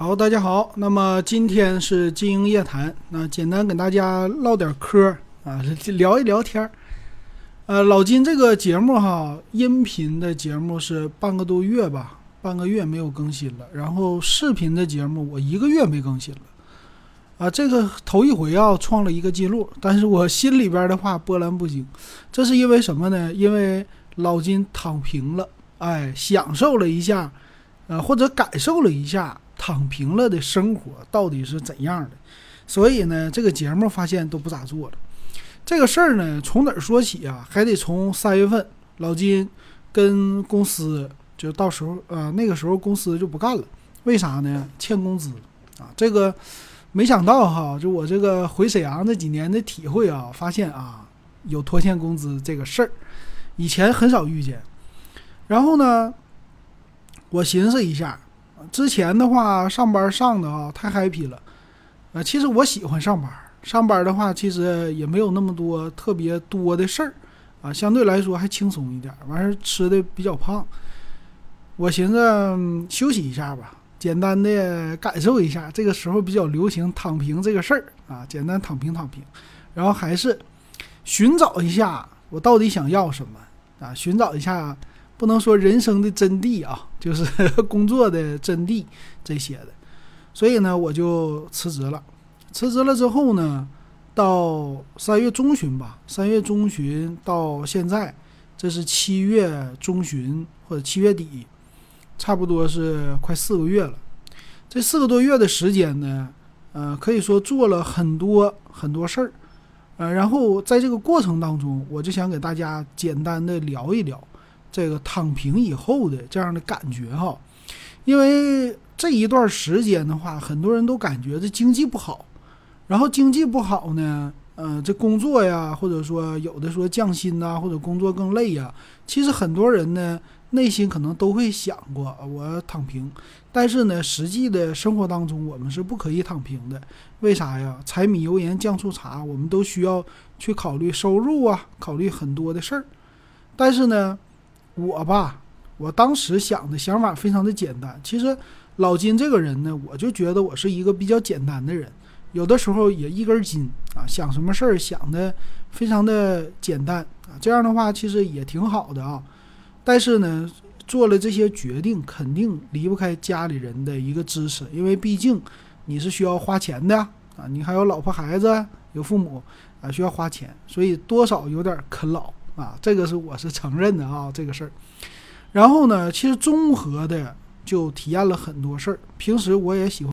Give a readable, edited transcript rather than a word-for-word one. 好，大家好，那么今天是经营夜谈，那简单跟大家唠点嗑啊，聊一聊天。老金这个节目哈，音频的节目是半个多月吧，半个月没有更新了，然后视频的节目我一个月没更新了啊，这个头一回啊创了一个记录，但是我心里边的话波澜不惊，这是因为什么呢？因为老金躺平了，哎，享受了一下，或者感受了一下躺平了的生活到底是怎样的，所以呢这个节目发现都不咋做了。这个事儿呢从哪儿说起啊？还得从3月份老金跟公司，就到时候那个时候公司就不干了，为啥呢？欠工资啊，这个没想到哈，就我这个回沈阳这几年的体会啊，发现啊有拖欠工资这个事儿，以前很少遇见。然后呢我寻思一下，之前的话上班上的啊太 happy 了，其实我喜欢上班，上班的话其实也没有那么多特别多的事儿啊，相对来说还轻松一点，完事吃的比较胖。我寻思休息一下吧，简单的感受一下，这个时候比较流行躺平这个事儿啊，简单躺平，然后还是寻找一下我到底想要什么啊，寻找一下不能说人生的真谛啊，就是工作的真谛这些的。所以呢我就辞职了，之后呢到3月中旬吧，3月中旬到现在，这是7月中旬或者7月底，差不多是快4个月了。这4个多月的时间呢，可以说做了很多事儿，然后在这个过程当中，我就想给大家简单的聊一聊这个躺平以后的这样的感觉哈。因为这一段时间的话，很多人都感觉这经济不好，然后经济不好呢，这工作呀，或者说有的说降薪呐，或者工作更累呀，其实很多人呢内心可能都会想过我躺平，但是呢实际的生活当中我们是不可以躺平的。为啥呀？柴米油盐酱醋茶，我们都需要去考虑收入啊，考虑很多的事儿。但是呢我当时想的想法非常的简单。其实老金这个人呢，我就觉得我是一个比较简单的人，有的时候也一根筋啊，想什么事儿想的非常的简单啊，这样的话其实也挺好的啊。但是呢做了这些决定肯定离不开家里人的一个支持，因为毕竟你是需要花钱的啊，你还有老婆孩子有父母啊，需要花钱，所以多少有点啃老啊，这个我是承认的啊这个事儿。然后呢其实综合的就体验了很多事儿，平时我也喜欢